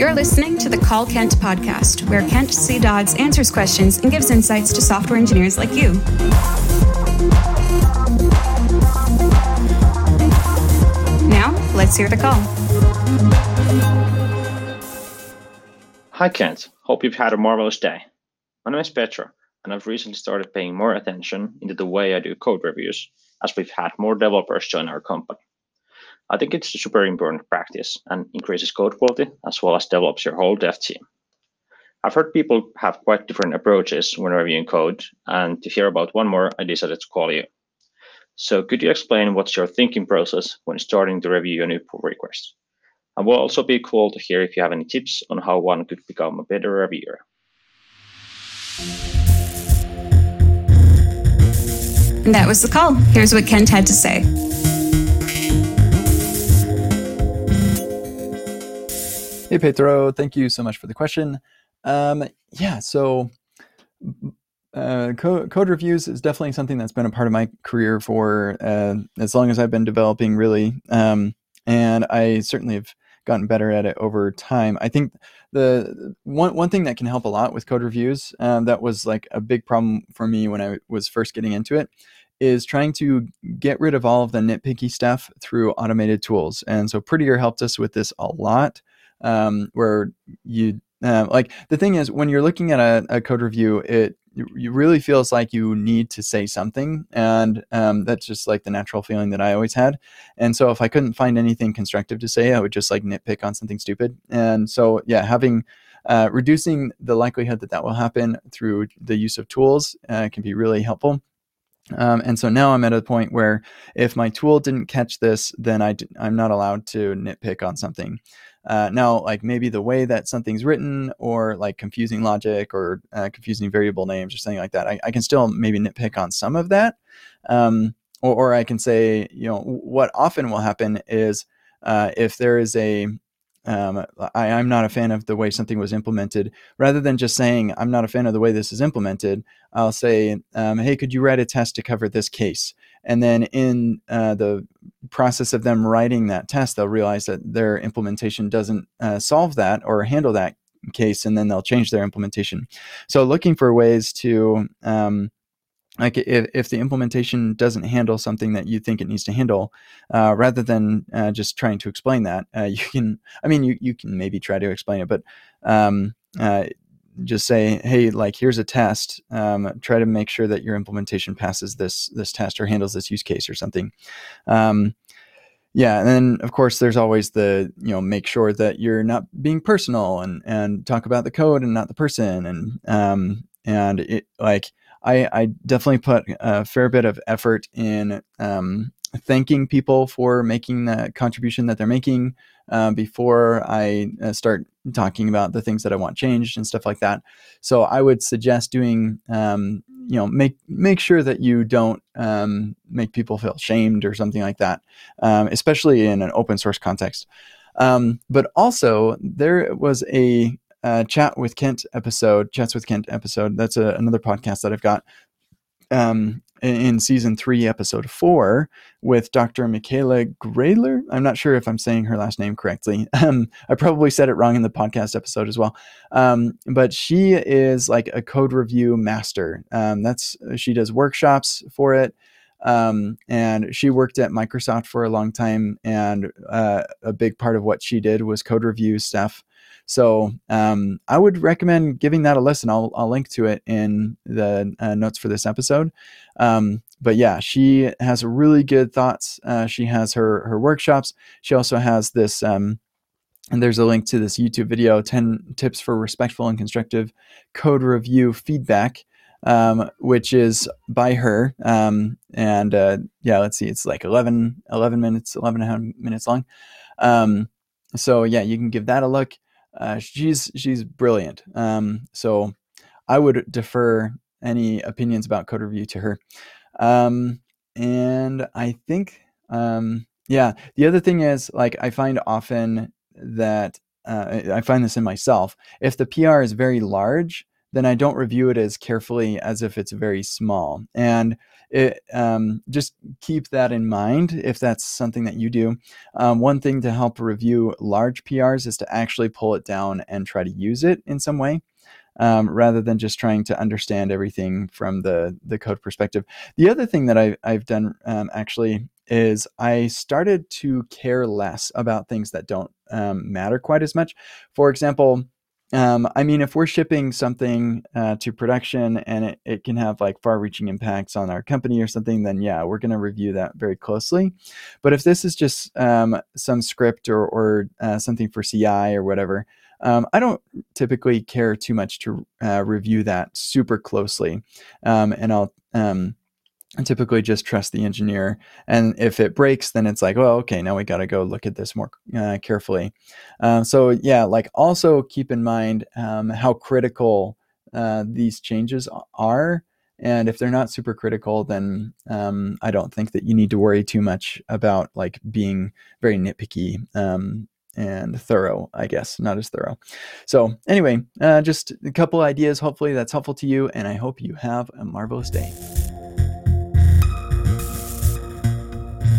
You're listening to the Call Kent podcast, where Kent C. Dodds answers questions and gives insights to software engineers like you. Now, let's hear the call. Hi, Kent. Hope you've had a marvelous day. My name is Petra, and I've recently started paying more attention into the way I do code reviews, as we've had more developers join our company. I think it's a super important practice and increases code quality as well as develops your whole dev team. I've heard people have quite different approaches when reviewing code, and to hear about one more, I decided to call you. So could you explain what's your thinking process when starting to review a new pull request? And will also be cool to hear if you have any tips on how one could become a better reviewer. And that was the call. Here's what Kent had to say. Hey, Pedro, thank you so much for the question. Code reviews is definitely something that's been a part of my career for as long as I've been developing, really. And I certainly have gotten better at it over time. I think the one thing that can help a lot with code reviews, that was like a big problem for me when I was first getting into it, is trying to get rid of all of the nitpicky stuff through automated tools. And so Prettier helped us with this a lot. Where you like the thing is, when you're looking at a code review, it really feels like you need to say something, and that's just like the natural feeling that I always had. And so if I couldn't find anything constructive to say, I would just like nitpick on something stupid. And so reducing the likelihood that will happen through the use of tools can be really helpful. And so now I'm at a point where if my tool didn't catch this, then I'm not allowed to nitpick on something. Now, like maybe the way that something's written, or like confusing logic, or confusing variable names or something like that, I can still maybe nitpick on some of that. Or I can say, what often will happen is if there is I'm not a fan of the way something was implemented, rather than just saying, I'm not a fan of the way this is implemented, I'll say, hey, could you write a test to cover this case? And then in the process of them writing that test, they'll realize that their implementation doesn't solve that or handle that case, and then they'll change their implementation. So looking for ways to, if the implementation doesn't handle something that you think it needs to handle, rather than just trying to explain that, you can maybe try to explain it, but just say, hey, like, here's a test. Try to make sure that your implementation passes this test or handles this use case or something. And then of course there's always the, make sure that you're not being personal and talk about the code and not the person. And it, like, I definitely put a fair bit of effort in thanking people for making the contribution that they're making before I start talking about the things that I want changed and stuff like that. So I would suggest doing, make sure that you don't make people feel shamed or something like that, especially in an open source context. But also there was a Chats with Kent episode. That's another podcast that I've got in season 3, episode 4, with Dr. Michaela Grayler. I'm not sure if I'm saying her last name correctly. I probably said it wrong in the podcast episode as well. But she is like a code review master. She does workshops for it. And she worked at Microsoft for a long time. And a big part of what she did was code review stuff. So I would recommend giving that a listen. I'll link to it in the notes for this episode. But yeah, she has really good thoughts. She has her workshops. She also has this, and there's a link to this YouTube video, 10 Tips for Respectful and Constructive Code Review Feedback, which is by her. Let's see, it's like 11 and a half minutes long. You can give that a look. She's brilliant. So I would defer any opinions about code review to her. And I think, the other thing is, like, I find often that, I find this in myself, if the PR is very large, then I don't review it as carefully as if it's very small. And Just keep that in mind if that's something that you do. One thing to help review large PRs is to actually pull it down and try to use it in some way, rather than just trying to understand everything from the code perspective. The other thing that I've done actually is I started to care less about things that don't matter quite as much. For example, I mean, if we're shipping something to production and it can have like far-reaching impacts on our company or something, then yeah, we're going to review that very closely. But if this is just some script or something for CI or whatever, I don't typically care too much to review that super closely. And I'll typically just trust the engineer. And if it breaks, then it's like, well, okay, now we got to go look at this more carefully. So yeah, like also keep in mind how critical these changes are. And if they're not super critical, then I don't think that you need to worry too much about like being very nitpicky and thorough, I guess, not as thorough. So anyway, just a couple ideas. Hopefully that's helpful to you. And I hope you have a marvelous day.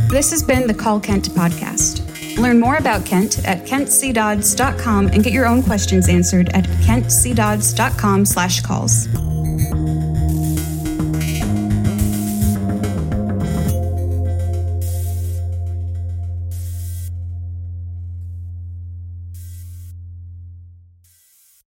This has been the Call Kent podcast. Learn more about Kent at kentcdodds.com and get your own questions answered at kentcdodds.com/calls.